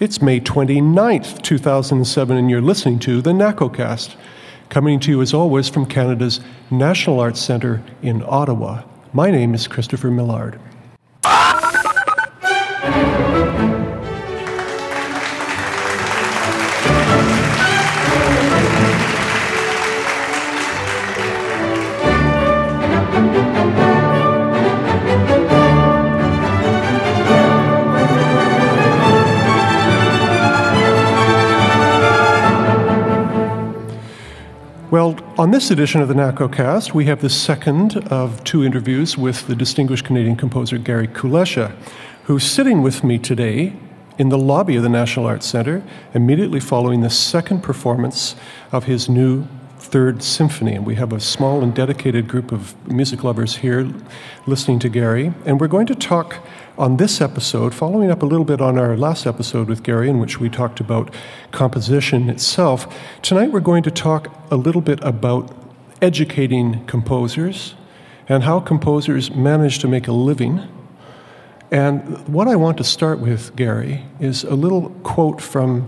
It's May 29th, 2007, and you're listening to the NACOcast, coming to you as always from Canada's National Arts Centre in Ottawa. My name is Christopher Millard. Well, on this edition of the NACOcast, we have the second of two interviews with the distinguished Canadian composer Gary Kulesha, who's sitting with me today in the lobby of the National Arts Centre, immediately following the second performance of his new Third Symphony. And we have a small and dedicated group of music lovers here listening to Gary. And we're going to talk on this episode, following up a little bit on our last episode with Gary, in which we talked about composition itself. Tonight we're going to talk a little bit about educating composers and how composers manage to make a living. And what I want to start with, Gary, is a little quote from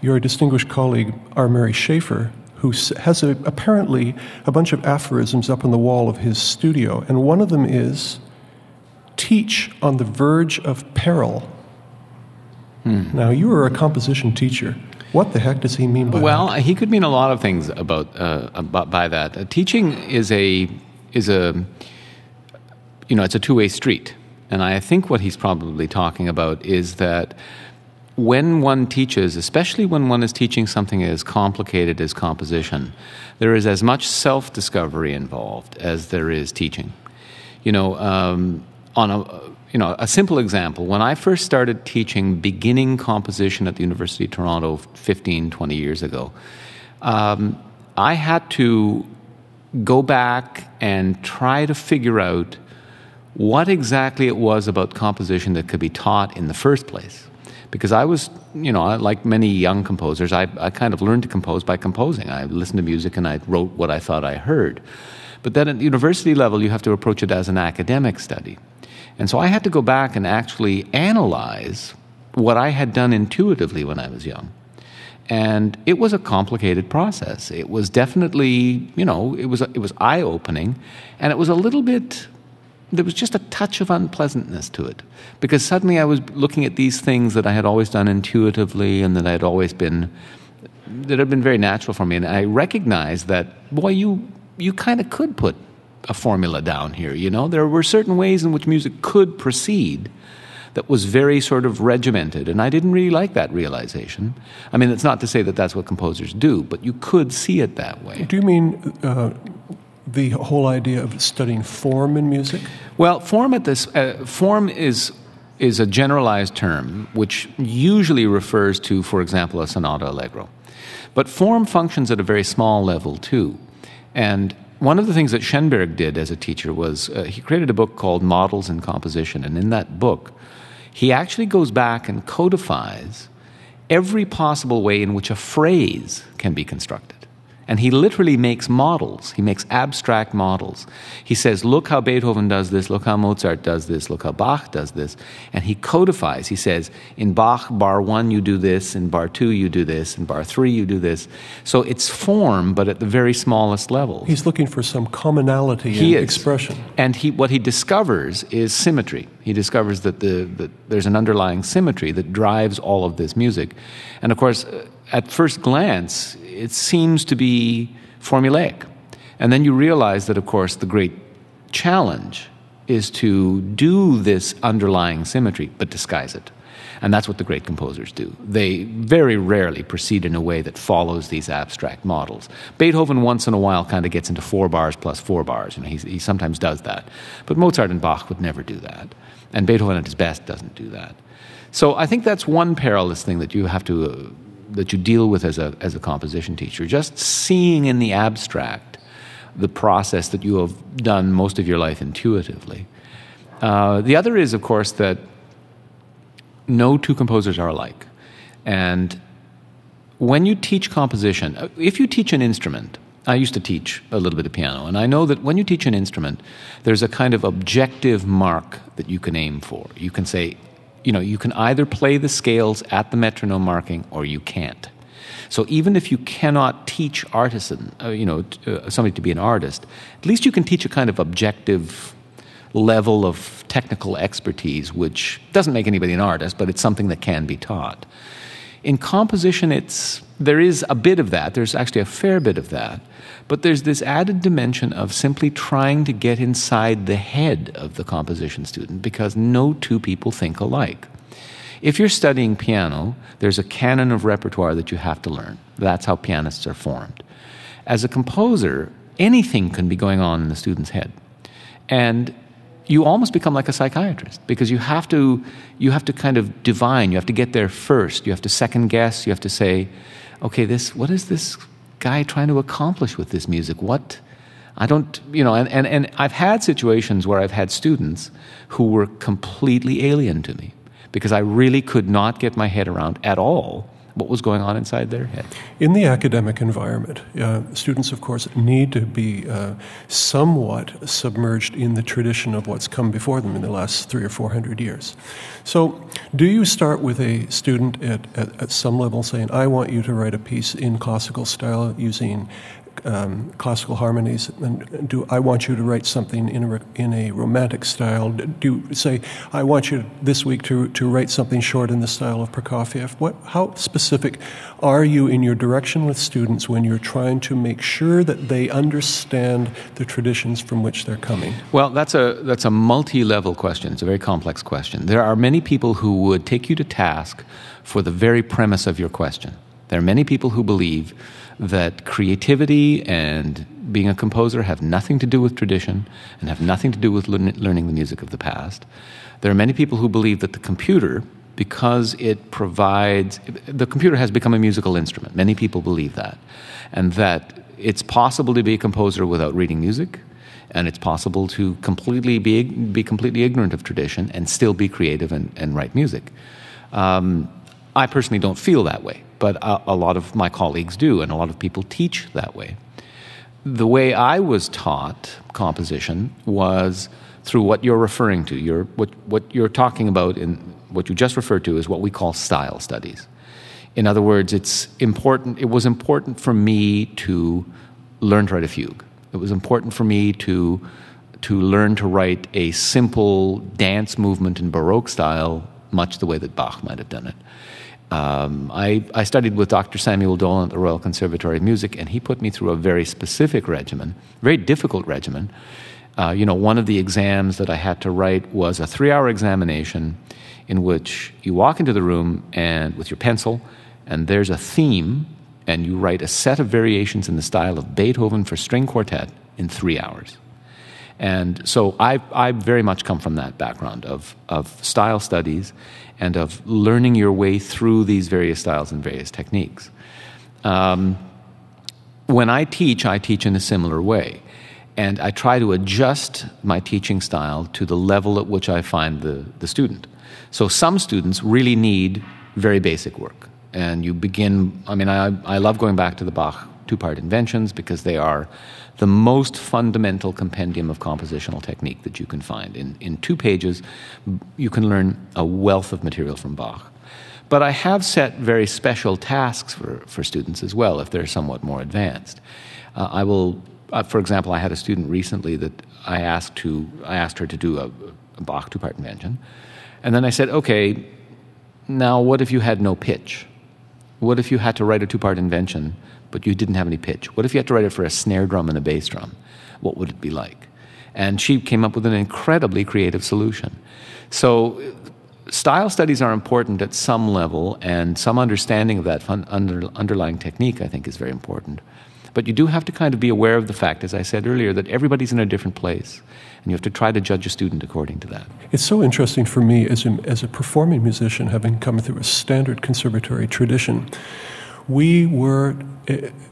your distinguished colleague, R. Murray Schafer, who has apparently a bunch of aphorisms up on the wall of his studio. And one of them is, teach on the verge of peril. Now, you were a composition teacher. What the heck does he mean by that? Well, he could mean a lot of things about by that. Teaching is it's a two-way street. And I think what he's probably talking about is that when one teaches, especially when one is teaching something as complicated as composition, there is as much self-discovery involved as there is teaching. A simple example, when I first started teaching beginning composition at the University of Toronto 15, 20 years ago, I had to go back and try to figure out what exactly it was about composition that could be taught in the first place. Because I was, like many young composers, I kind of learned to compose by composing. I listened to music and I wrote what I thought I heard. But then at the university level, you have to approach it as an academic study. And so I had to go back and actually analyze what I had done intuitively when I was young. And it was a complicated process. It was definitely, it was eye-opening. And it was a little bit, there was just a touch of unpleasantness to it. Because suddenly I was looking at these things that I had always done intuitively and that had been very natural for me. And I recognized that, boy, you kind of could put a formula down here, There were certain ways in which music could proceed that was very sort of regimented, and I didn't really like that realization. I mean, it's not to say that that's what composers do, but you could see it that way. Do you mean the whole idea of studying form in music? Well, form is a generalized term, which usually refers to, for example, a sonata allegro. But form functions at a very small level, too. And one of the things that Schoenberg did as a teacher was he created a book called Models in Composition. And in that book, he actually goes back and codifies every possible way in which a phrase can be constructed. And he literally makes models. He makes abstract models. He says, look how Beethoven does this, look how Mozart does this, look how Bach does this. And he codifies. He says, in Bach, bar 1, you do this. In bar 2, you do this. In bar 3, you do this. So it's form, but at the very smallest level. He's looking for some commonality in expression. And what he discovers is symmetry. He discovers that there's an underlying symmetry that drives all of this music. And of course, at first glance, it seems to be formulaic. And then you realize that, of course, the great challenge is to do this underlying symmetry, but disguise it. And that's what the great composers do. They very rarely proceed in a way that follows these abstract models. Beethoven once in a while kind of gets into 4 bars plus 4 bars. He sometimes does that. But Mozart and Bach would never do that. And Beethoven at his best doesn't do that. So I think that's one perilous thing that you have to that you deal with as a composition teacher, just seeing in the abstract the process that you have done most of your life intuitively. The other is, of course, that no two composers are alike. And when you teach composition, if you teach an instrument, I used to teach a little bit of piano, and I know that when you teach an instrument, there's a kind of objective mark that you can aim for. You can say, you know, you can either play the scales at the metronome marking or you can't. So even if you cannot teach somebody to be an artist, at least you can teach a kind of objective level of technical expertise, which doesn't make anybody an artist, but it's something that can be taught. In composition, there is a bit of that. There's actually a fair bit of that. But there's this added dimension of simply trying to get inside the head of the composition student, because no two people think alike. If you're studying piano, there's a canon of repertoire that you have to learn. That's how pianists are formed. As a composer, anything can be going on in the student's head. And you almost become like a psychiatrist, because you have to kind of divine, you have to get there first, you have to second guess, you have to say, okay, what is this guy trying to accomplish with this music? And I've had situations where I've had students who were completely alien to me, because I really could not get my head around at all what was going on inside their head. In the academic environment, students, of course, need to be somewhat submerged in the tradition of what's come before them in the last 300 or 400 years. So do you start with a student at some level saying, I want you to write a piece in classical style using classical harmonies, and I want you to write something in a romantic style? Do you say, I want you this week to write something short in the style of Prokofiev? How specific are you in your direction with students when you're trying to make sure that they understand the traditions from which they're coming? Well, that's a multi-level question. It's a very complex question. There are many people who would take you to task for the very premise of your question. There are many people who believe that creativity and being a composer have nothing to do with tradition and have nothing to do with learning the music of the past. There are many people who believe that the computer, because the computer has become a musical instrument. Many people believe that. And that it's possible to be a composer without reading music, and it's possible to completely be completely ignorant of tradition and still be creative and write music. I personally don't feel that way, but a lot of my colleagues do, and a lot of people teach that way. The way I was taught composition was through what you're referring to. What you're talking about in what you just referred to is what we call style studies. In other words, it was important for me to learn to write a fugue. It was important for me to learn to write a simple dance movement in Baroque style, much the way that Bach might have done it. I studied with Dr. Samuel Dolan at the Royal Conservatory of Music, and he put me through a very specific regimen, very difficult regimen. One of the exams that I had to write was a 3-hour examination in which you walk into the room and with your pencil, and there's a theme, and you write a set of variations in the style of Beethoven for string quartet in 3 hours. And so I very much come from that background of style studies and of learning your way through these various styles and various techniques. When I teach in a similar way. And I try to adjust my teaching style to the level at which I find the student. So some students really need very basic work. And you begin, I love going back to the Bach two-part inventions, because they are the most fundamental compendium of compositional technique that you can find. In 2 pages, you can learn a wealth of material from Bach. But I have set very special tasks for students as well, if they're somewhat more advanced. For example, I had a student recently that I asked her to do a Bach two-part invention. And then I said, okay, now what if you had no pitch? What if you had to write a two-part invention, but you didn't have any pitch? What if you had to write it for a snare drum and a bass drum? What would it be like? And she came up with an incredibly creative solution. So style studies are important at some level, and some understanding of that underlying technique, I think, is very important. But you do have to kind of be aware of the fact, as I said earlier, that everybody's in a different place, and you have to try to judge a student according to that. It's so interesting for me as a performing musician, having come through a standard conservatory tradition. We were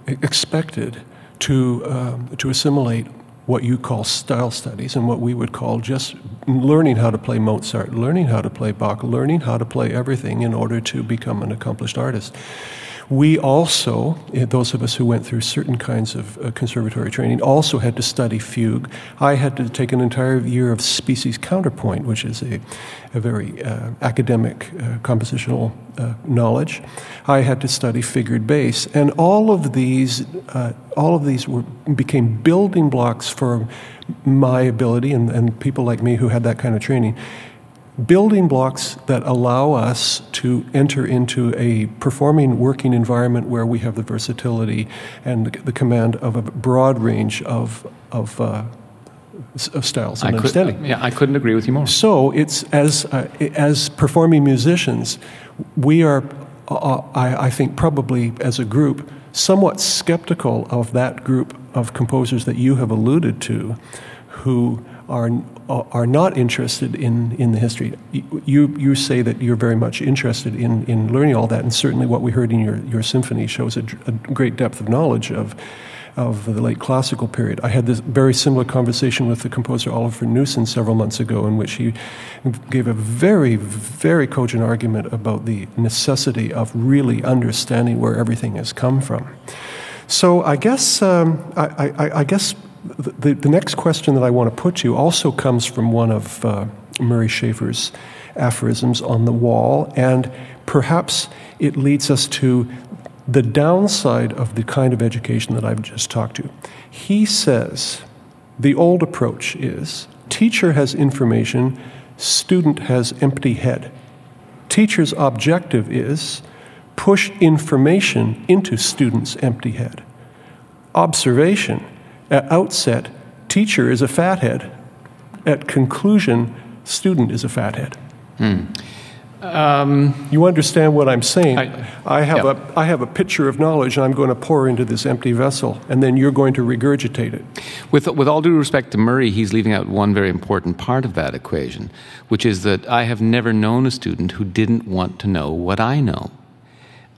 expected to assimilate what you call style studies and what we would call just learning how to play Mozart, learning how to play Bach, learning how to play everything in order to become an accomplished artist. We also, those of us who went through certain kinds of conservatory training, also had to study fugue. I had to take an entire year of species counterpoint, which is a very academic compositional knowledge. I had to study figured bass, and all of these became building blocks for my ability and people like me who had that kind of training. Building blocks that allow us to enter into a performing, working environment where we have the versatility and the command of a broad range of styles and understanding. Yeah, I couldn't agree with you more. So it's as performing musicians, we are, I think, probably as a group, somewhat skeptical of that group of composers that you have alluded to, who are not interested in the history. You say that you're very much interested in learning all that, and certainly what we heard in your symphony shows a great depth of knowledge of the late classical period. I had this very similar conversation with the composer Oliver Newsom several months ago, in which he gave a very, very cogent argument about the necessity of really understanding where everything has come from. So I guess I guess the next question that I want to put to you also comes from one of Murray Schafer's aphorisms on the wall, and perhaps it leads us to the downside of the kind of education that I've just talked to. He says, the old approach is, teacher has information, student has empty head. Teacher's objective is, push information into student's empty head. Observation, at outset, teacher is a fathead. At conclusion, student is a fathead. You understand what I'm saying? I have a pitcher of knowledge, and I'm going to pour into this empty vessel, and then you're going to regurgitate it. With all due respect to Murray, he's leaving out one very important part of that equation, which is that I have never known a student who didn't want to know what I know.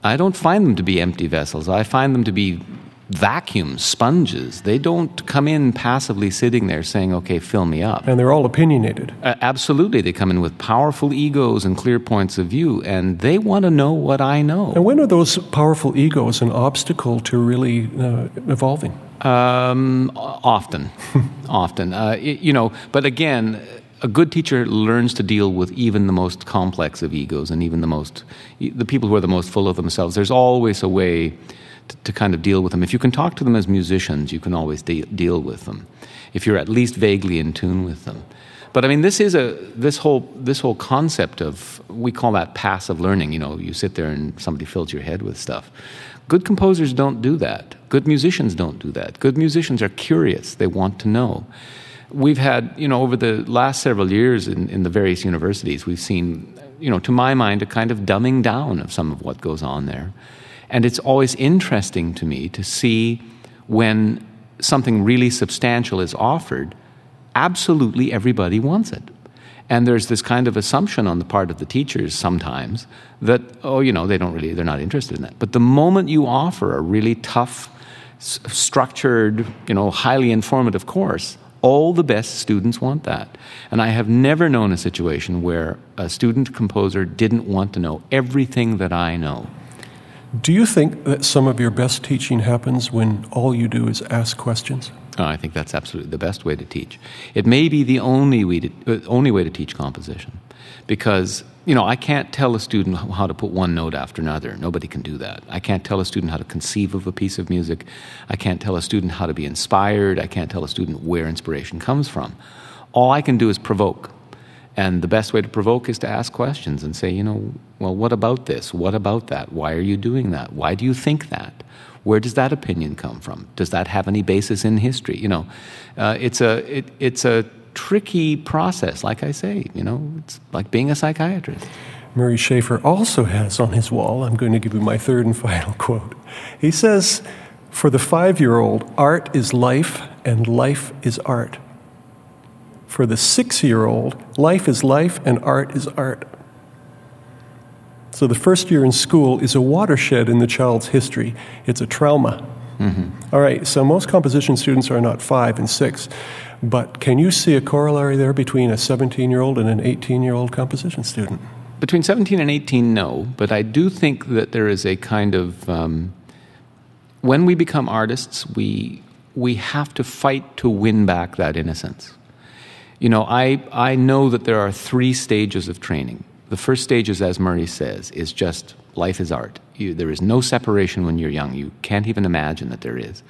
I don't find them to be empty vessels. I find them to be vacuums, sponges. They don't come in passively sitting there saying, okay, fill me up. And they're all opinionated. Absolutely. They come in with powerful egos and clear points of view, and they want to know what I know. And when are those powerful egos an obstacle to really evolving? Often. Often. But again, a good teacher learns to deal with even the most complex of egos and even the people who are the most full of themselves. There's always a way to kind of deal with them. If you can talk to them as musicians, you can always deal with them, if you're at least vaguely in tune with them. But I mean, this is this whole concept of, we call that passive learning. You know, you sit there and somebody fills your head with stuff. Good composers don't do that. Good musicians don't do that. Good musicians are curious. They want to know. We've had, over the last several years in the various universities, we've seen, to my mind, a kind of dumbing down of some of what goes on there. And it's always interesting to me to see when something really substantial is offered, absolutely everybody wants it. And there's this kind of assumption on the part of the teachers sometimes that, they're not interested in that. But the moment you offer a really tough, structured, highly informative course, all the best students want that. And I have never known a situation where a student composer didn't want to know everything that I know. Do you think that some of your best teaching happens when all you do is ask questions? Oh, I think that's absolutely the best way to teach. It may be the only way to teach composition, because, I can't tell a student how to put one note after another. Nobody can do that. I can't tell a student how to conceive of a piece of music. I can't tell a student how to be inspired. I can't tell a student where inspiration comes from. All I can do is provoke. And the best way to provoke is to ask questions and say, well, what about this? What about that? Why are you doing that? Why do you think that? Where does that opinion come from? Does that have any basis in history? It's a tricky process, like I say. It's like being a psychiatrist. Murray Schafer also has on his wall, I'm going to give you my third and final quote. He says, for the 5-year-old, art is life and life is art. For the 6-year-old, life is life and art is art. So the first year in school is a watershed in the child's history. It's a trauma. Mm-hmm. All right, so most composition students are not 5 and 6, but can you see a corollary there between a 17-year-old and an 18-year-old composition student? Between 17 and 18, no. But I do think that there is a kind of... when we become artists, we have to fight to win back that innocence. You know, I know that there are three stages of training. The first stage is, as Murray says, is just life is art. There is no separation when you're young. You can't even imagine that there is.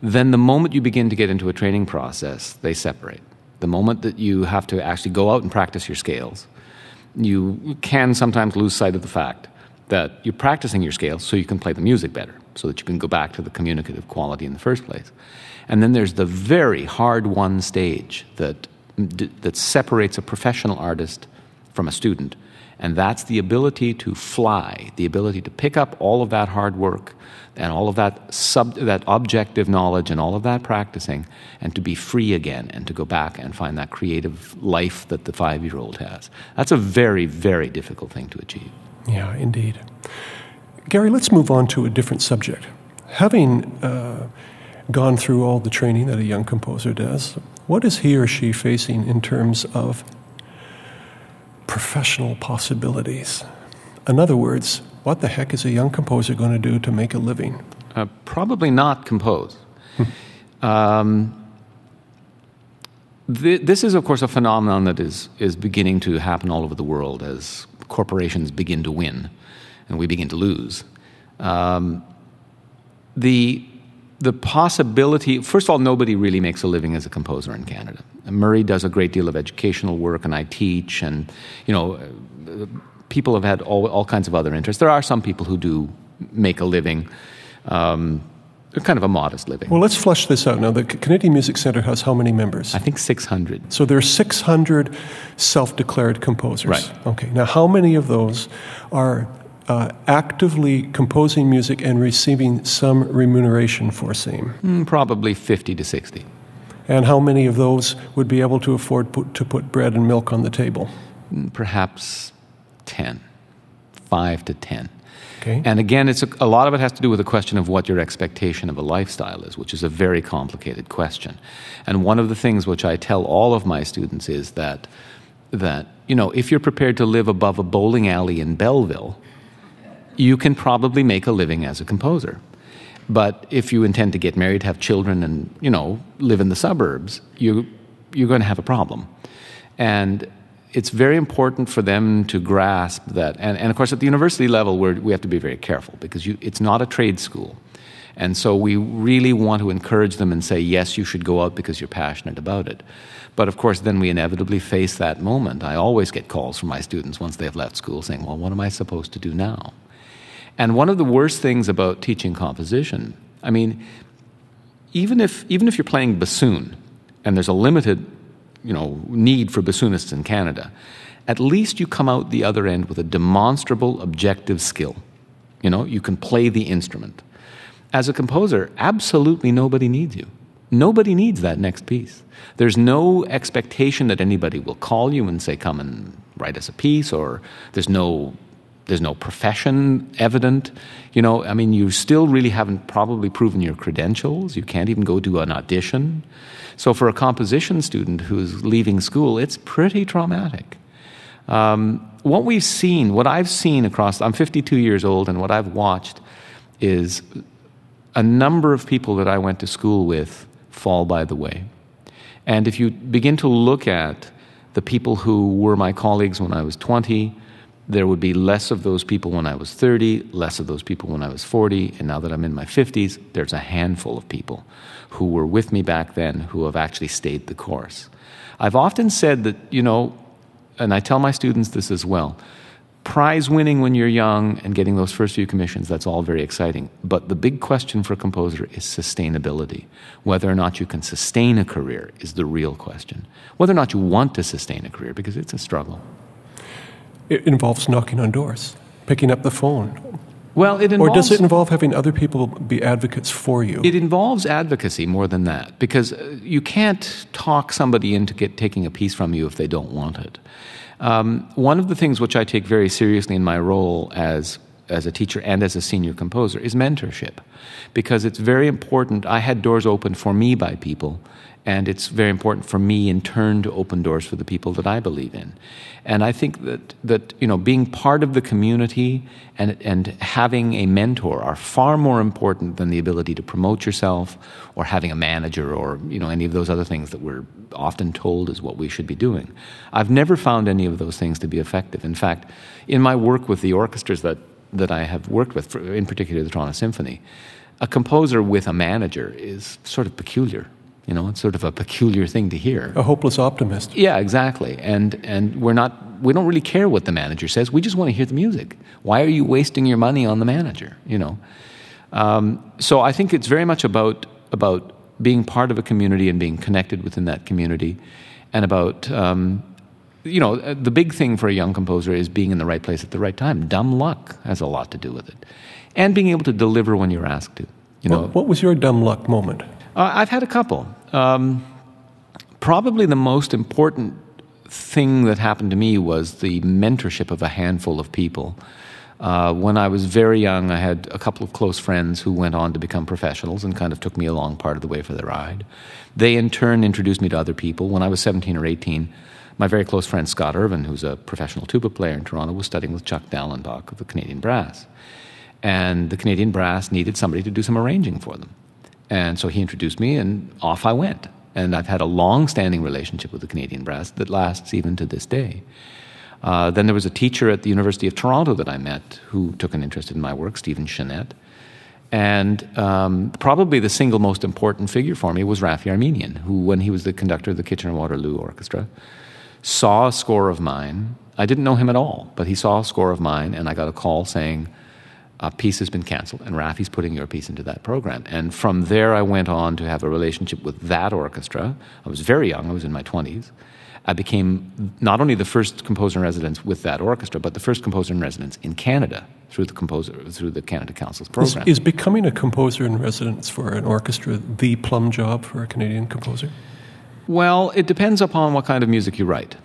Then the moment you begin to get into a training process, they separate. The moment that you have to actually go out and practice your scales, you can sometimes lose sight of the fact that you're practicing your scales so you can play the music better, so that you can go back to the communicative quality in the first place. And then there's the very hard-won stage that separates a professional artist from a student, and that's the ability to fly, the ability to pick up all of that hard work and all of that that objective knowledge and all of that practicing, and to be free again and to go back and find that creative life that the 5-year-old has. That's a very, very difficult thing to achieve. Yeah, indeed. Gary, let's move on to a different subject. Having gone through all the training that a young composer does, what is he or she facing in terms of professional possibilities? In other words, what the heck is a young composer going to do to make a living? Probably not compose. This is, of course, a phenomenon that is beginning to happen all over the world as corporations begin to win and we begin to lose. The possibility, first of all, nobody really makes a living as a composer in Canada. Murray does a great deal of educational work, and I teach, and, you know, people have had all kinds of other interests. There are some people who do make a living, kind of a modest living. Well, let's flesh this out now. The Canadian Music Center has how many members? I think 600. So there are 600 self-declared composers. Right. Okay. Now, how many of those are... actively composing music and receiving some remuneration for same? Probably 50 to 60. And how many of those would be able to afford to put bread and milk on the table? Perhaps 10, 5 to 10. Okay. And again, it's a lot of it has to do with the question of what your expectation of a lifestyle is, which is a very complicated question. And one of the things which I tell all of my students is that you know, if you're prepared to live above a bowling alley in Belleville, you can probably make a living as a composer. But if you intend to get married, have children, and, you know, live in the suburbs, you're going to have a problem. And it's very important for them to grasp that. And of course, at the university level, we have to be very careful because it's not a trade school. And so we really want to encourage them and say, yes, you should go out because you're passionate about it. But of course, then we inevitably face that moment. I always get calls from my students once they've left school saying, well, what am I supposed to do now? And one of the worst things about teaching composition, I mean, even if you're playing bassoon, and there's a limited, you know, need for bassoonists in Canada, at least you come out the other end with a demonstrable, objective skill. You know, you can play the instrument. As a composer, absolutely nobody needs you. Nobody needs that next piece. There's no expectation that anybody will call you and say, come and write us a piece, or there's no profession evident. You know, I mean, you still really haven't probably proven your credentials. You can't even go to an audition. So for a composition student who's leaving school, it's pretty traumatic. What I've seen across, I'm 52 years old, and what I've watched is a number of people that I went to school with fall by the way. And if you begin to look at the people who were my colleagues when I was 20, there would be less of those people when I was 30, less of those people when I was 40, and now that I'm in my 50s, there's a handful of people who were with me back then who have actually stayed the course. I've often said that, you know, and I tell my students this as well, prize winning when you're young and getting those first few commissions, that's all very exciting. But the big question for a composer is sustainability. Whether or not you can sustain a career is the real question. Whether or not you want to sustain a career, because it's a struggle. It involves knocking on doors, picking up the phone. Well, it involves... Or does it involve having other people be advocates for you? It involves advocacy more than that, because you can't talk somebody into taking a piece from you if they don't want it. One of the things which I take very seriously in my role as as a teacher and as a senior composer is mentorship, because it's very important. I had doors opened for me by people, and it's very important for me in turn to open doors for the people that I believe in. And I think that you know, being part of the community and having a mentor are far more important than the ability to promote yourself or having a manager or, you know, any of those other things that we're often told is what we should be doing. I've never found any of those things to be effective. In fact, in my work with the orchestras that I have worked with, in particular the Toronto Symphony, a composer with a manager is sort of peculiar. You know, it's sort of a peculiar thing to hear. A hopeless optimist. Yeah, exactly. And we don't really care what the manager says. We just want to hear the music. Why are you wasting your money on the manager? You know. So I think it's very much about being part of a community and being connected within that community, and about you know, the big thing for a young composer is being in the right place at the right time. Dumb luck has a lot to do with it, and being able to deliver when you're asked to. You know. What was your dumb luck moment? I've had a couple. Probably the most important thing that happened to me was the mentorship of a handful of people. When I was very young, I had a couple of close friends who went on to become professionals and kind of took me along part of the way for the ride. They, in turn, introduced me to other people. When I was 17 or 18, my very close friend Scott Irvin, who's a professional tuba player in Toronto, was studying with Chuck Dallenbach of the Canadian Brass. And the Canadian Brass needed somebody to do some arranging for them. And so he introduced me, and off I went. And I've had a long-standing relationship with the Canadian Brass that lasts even to this day. Then there was a teacher at the University of Toronto that I met who took an interest in my work, Stephen Chenette. And probably the single most important figure for me was Rafi Armenian, who, when he was the conductor of the Kitchener-Waterloo Orchestra, saw a score of mine. I didn't know him at all, but he saw a score of mine, and I got a call saying, a piece has been canceled, and Rafi's putting your piece into that program. And from there, I went on to have a relationship with that orchestra. I was very young. I was in my 20s. I became not only the first composer-in-residence with that orchestra, but the first composer-in-residence in Canada through the Canada Council's program. Is becoming a composer-in-residence for an orchestra the plum job for a Canadian composer? Well, it depends upon what kind of music you write.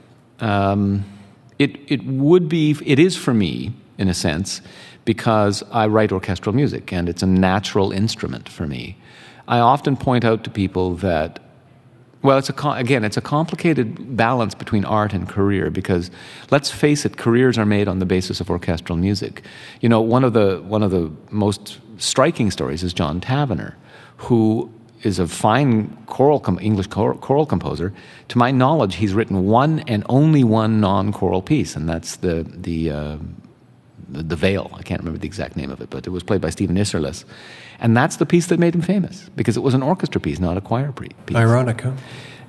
It is for me, in a sense, because I write orchestral music, and it's a natural instrument for me. I often point out to people that, well, it's a complicated balance between art and career, because let's face it, careers are made on the basis of orchestral music. You know, one of the most striking stories is John Tavener, who is a fine English choral composer. To my knowledge, he's written one and only one non-choral piece, and that's the Veil. I can't remember the exact name of it, but it was played by Stephen Isserlis. And that's the piece that made him famous, because it was an orchestra piece, not a choir piece. Ironic, huh?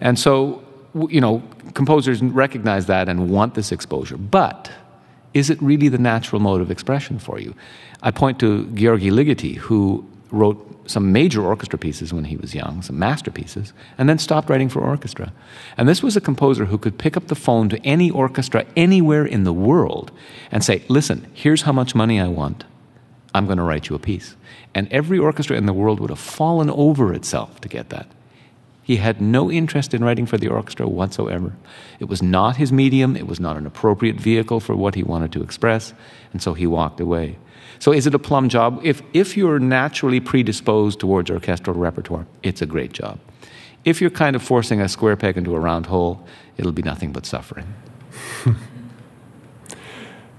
And so, you know, composers recognize that and want this exposure. But is it really the natural mode of expression for you? I point to Georgi Ligeti, who wrote some major orchestra pieces when he was young, some masterpieces, and then stopped writing for orchestra. And this was a composer who could pick up the phone to any orchestra anywhere in the world and say, listen, here's how much money I want. I'm going to write you a piece. And every orchestra in the world would have fallen over itself to get that. He had no interest in writing for the orchestra whatsoever. It was not his medium. It was not an appropriate vehicle for what he wanted to express. And so he walked away. So is it a plum job? If you're naturally predisposed towards orchestral repertoire, it's a great job. If you're kind of forcing a square peg into a round hole, it'll be nothing but suffering.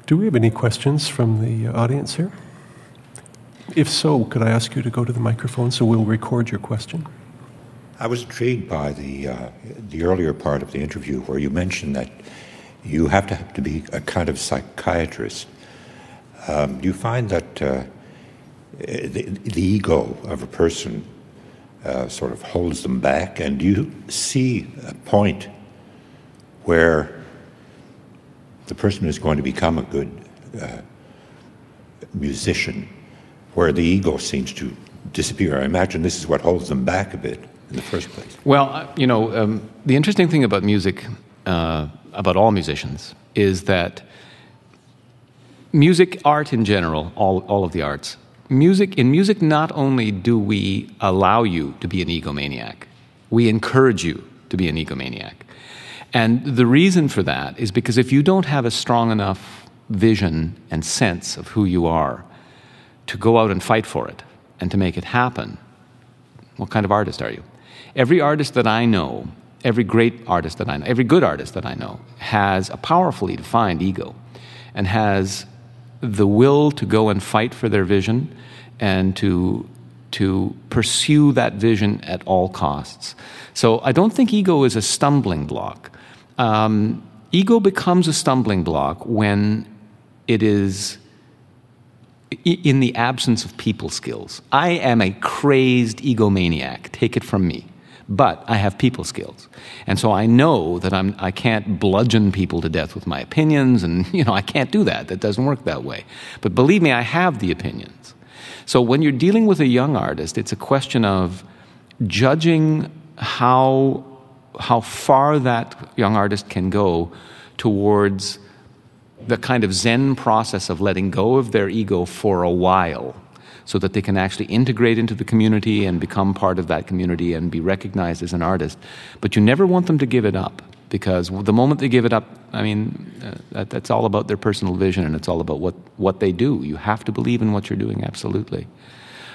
Do we have any questions from the audience here? If so, could I ask you to go to the microphone so we'll record your question? I was intrigued by the earlier part of the interview where you mentioned that you have to be a kind of psychiatrist. Do you find that the ego of a person sort of holds them back? And do you see a point where the person is going to become a good musician, where the ego seems to disappear? I imagine this is what holds them back a bit in the first place. Well, you know, the interesting thing about music, about all musicians, is that music, art in general, all of the arts. In music, not only do we allow you to be an egomaniac, we encourage you to be an egomaniac. And the reason for that is because if you don't have a strong enough vision and sense of who you are, to go out and fight for it and to make it happen, what kind of artist are you? Every artist that I know, every great artist that I know, every good artist that I know has a powerfully defined ego and has the will to go and fight for their vision and to pursue that vision at all costs. So I don't think ego is a stumbling block. Ego becomes a stumbling block when it is in the absence of people skills. I am a crazed egomaniac, take it from me. But I have people skills. And so I know that I can't bludgeon people to death with my opinions, and I can't do that. That doesn't work that way. But believe me, I have the opinions. So when you're dealing with a young artist, it's a question of judging how far that young artist can go towards the kind of Zen process of letting go of their ego for a while, so that they can actually integrate into the community and become part of that community and be recognized as an artist. But you never want them to give it up, because the moment they give it up, that's all about their personal vision, and it's all about what they do. You have to believe in what you're doing, absolutely.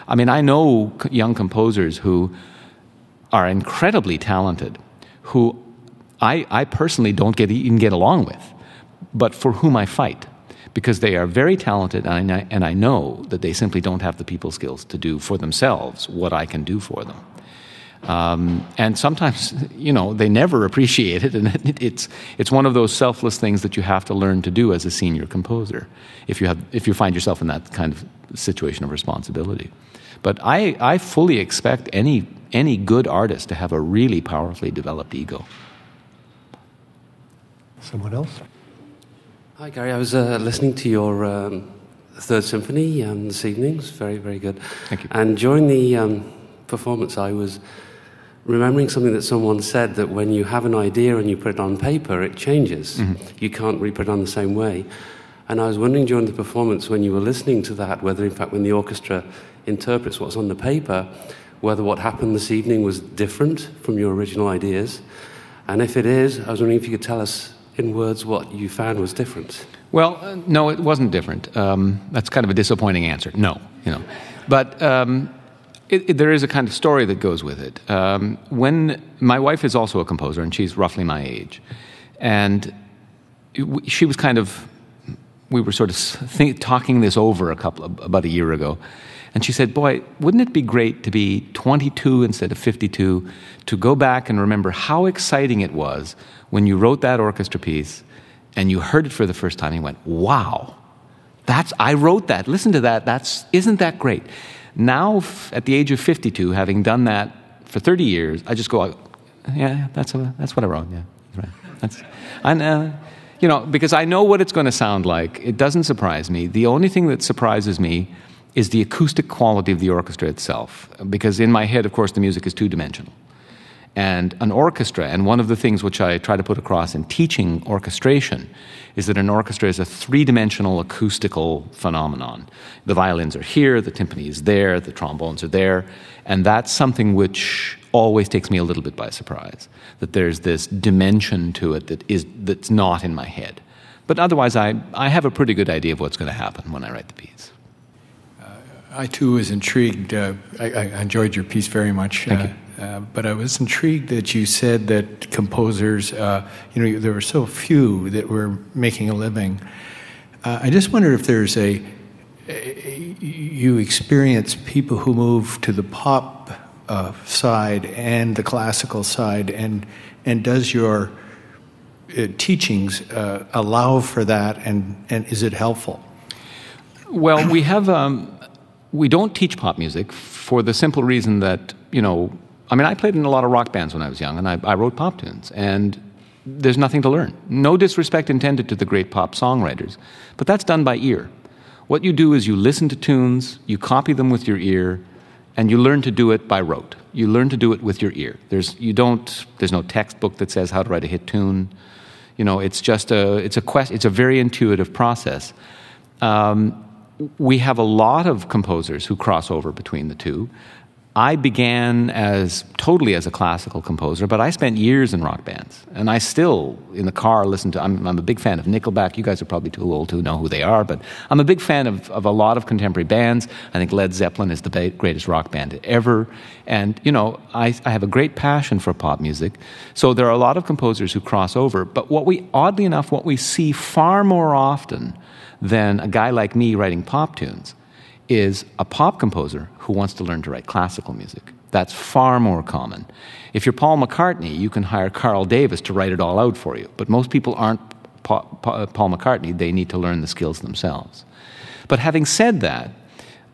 I know young composers who are incredibly talented, who I personally don't even get along with, but for whom I fight, because they are very talented, and I know that they simply don't have the people skills to do for themselves what I can do for them. And sometimes, they never appreciate it, and it's one of those selfless things that you have to learn to do as a senior composer if you find yourself in that kind of situation of responsibility. But I fully expect any good artist to have a really powerfully developed ego. Someone else? Hi, Gary. I was listening to your Third Symphony this evening. It's very, very good. Thank you. And during the performance, I was remembering something that someone said, that when you have an idea and you put it on paper, it changes. Mm-hmm. You can't re-put it on the same way. And I was wondering during the performance, when you were listening to that, whether, in fact, when the orchestra interprets what's on the paper, whether what happened this evening was different from your original ideas. And if it is, I was wondering if you could tell us in words what you found was different. Well, no, it wasn't different. That's kind of a disappointing answer. No. But there is a kind of story that goes with it. When my wife is also a composer, and she's roughly my age, and she was we were sort of talking this over about a year ago, and she said, boy, wouldn't it be great to be 22 instead of 52, to go back and remember how exciting it was when you wrote that orchestra piece and you heard it for the first time and you went, wow, I wrote that, listen to that, isn't that great? Now, at the age of 52, having done that for 30 years, I just go, yeah, that's what I wrote, yeah, right. Because I know what it's going to sound like. It doesn't surprise me. The only thing that surprises me is the acoustic quality of the orchestra itself. Because in my head, of course, the music is two-dimensional. And an orchestra, and one of the things which I try to put across in teaching orchestration, is that an orchestra is a three-dimensional acoustical phenomenon. The violins are here, the timpani is there, the trombones are there, and that's something which always takes me a little bit by surprise, that there's this dimension to it that's not in my head. But otherwise, I have a pretty good idea of what's going to happen when I write the piece. I, too, was intrigued. I enjoyed your piece very much. Thank you. But I was intrigued that you said that composers, there were so few that were making a living. I just wonder if there's you experience people who move to the pop side and the classical side, and does your teachings allow for that, and is it helpful? Well, we have we don't teach pop music for the simple reason that I played in a lot of rock bands when I was young, and I wrote pop tunes, and there's nothing to learn. No disrespect intended to the great pop songwriters, but that's done by ear. What you do is you listen to tunes, you copy them with your ear, and you learn to do it by rote. You learn to do it with your ear. There's no textbook that says how to write a hit tune. It's a very intuitive process. We have a lot of composers who cross over between the two. I began totally as a classical composer, but I spent years in rock bands. And I still, in the car, listen to... I'm a big fan of Nickelback. You guys are probably too old to know who they are, but I'm a big fan of a lot of contemporary bands. I think Led Zeppelin is the greatest rock band ever. And, you know, I have a great passion for pop music. So there are a lot of composers who cross over. But oddly enough, what we see far more often than a guy like me writing pop tunes is a pop composer who wants to learn to write classical music. That's far more common. If you're Paul McCartney, you can hire Carl Davis to write it all out for you. But most people aren't Paul McCartney. They need to learn the skills themselves. But having said that,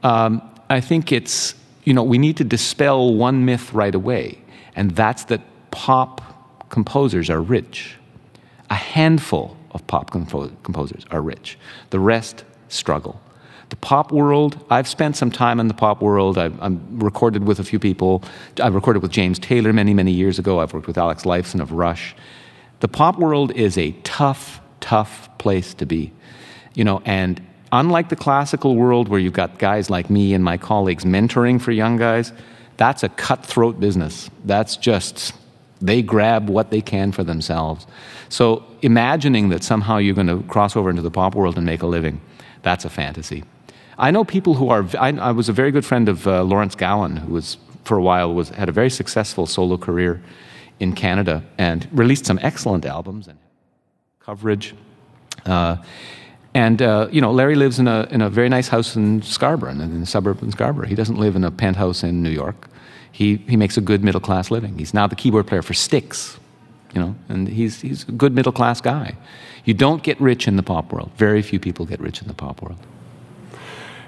I think it's, you know, we need to dispel one myth right away, and that's that pop composers are rich. A handful of pop composers are rich. The rest struggle. The pop world, I've spent some time in the pop world. I'm recorded with a few people. I recorded with James Taylor many, many years ago. I've worked with Alex Lifeson of Rush. The pop world is a tough, tough place to be. You know, and unlike the classical world where you've got guys like me and my colleagues mentoring for young guys, that's a cutthroat business. That's just... they grab what they can for themselves. So imagining that somehow you're going to cross over into the pop world and make a living, that's a fantasy. I know people who are... I was a very good friend of Lawrence Gowan, who was, for a while, had a very successful solo career in Canada and released some excellent albums and coverage. You know, Larry lives in a very nice house in Scarborough, in the suburb of Scarborough. He doesn't live in a penthouse in New York. He makes a good middle-class living. He's now the keyboard player for Styx, you know, and he's a good middle-class guy. You don't get rich in the pop world. Very few people get rich in the pop world.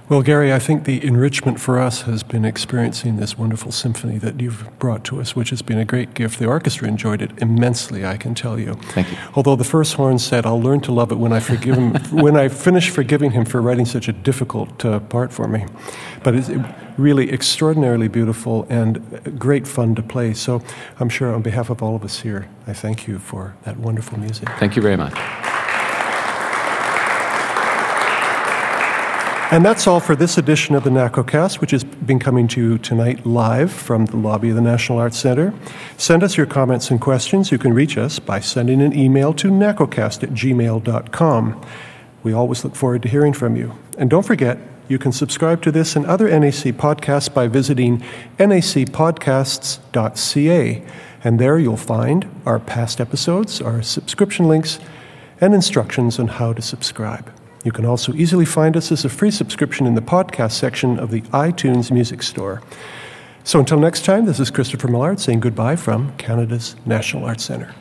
Well, Gary, I think the enrichment for us has been experiencing this wonderful symphony that you've brought to us, which has been a great gift. The orchestra enjoyed it immensely, I can tell you. Thank you. Although the first horn said, "I'll learn to love it when I forgive him," when I finish forgiving him for writing such a difficult part for me. But it's really extraordinarily beautiful and great fun to play. So I'm sure on behalf of all of us here, I thank you for that wonderful music. Thank you very much. And that's all for this edition of the NACOcast, which has been coming to you tonight live from the lobby of the National Arts Center. Send us your comments and questions. You can reach us by sending an email to nacocast@gmail.com. We always look forward to hearing from you. And don't forget, you can subscribe to this and other NAC podcasts by visiting nacpodcasts.ca. And there you'll find our past episodes, our subscription links, and instructions on how to subscribe. You can also easily find us as a free subscription in the podcast section of the iTunes Music Store. So until next time, this is Christopher Millard saying goodbye from Canada's National Arts Centre.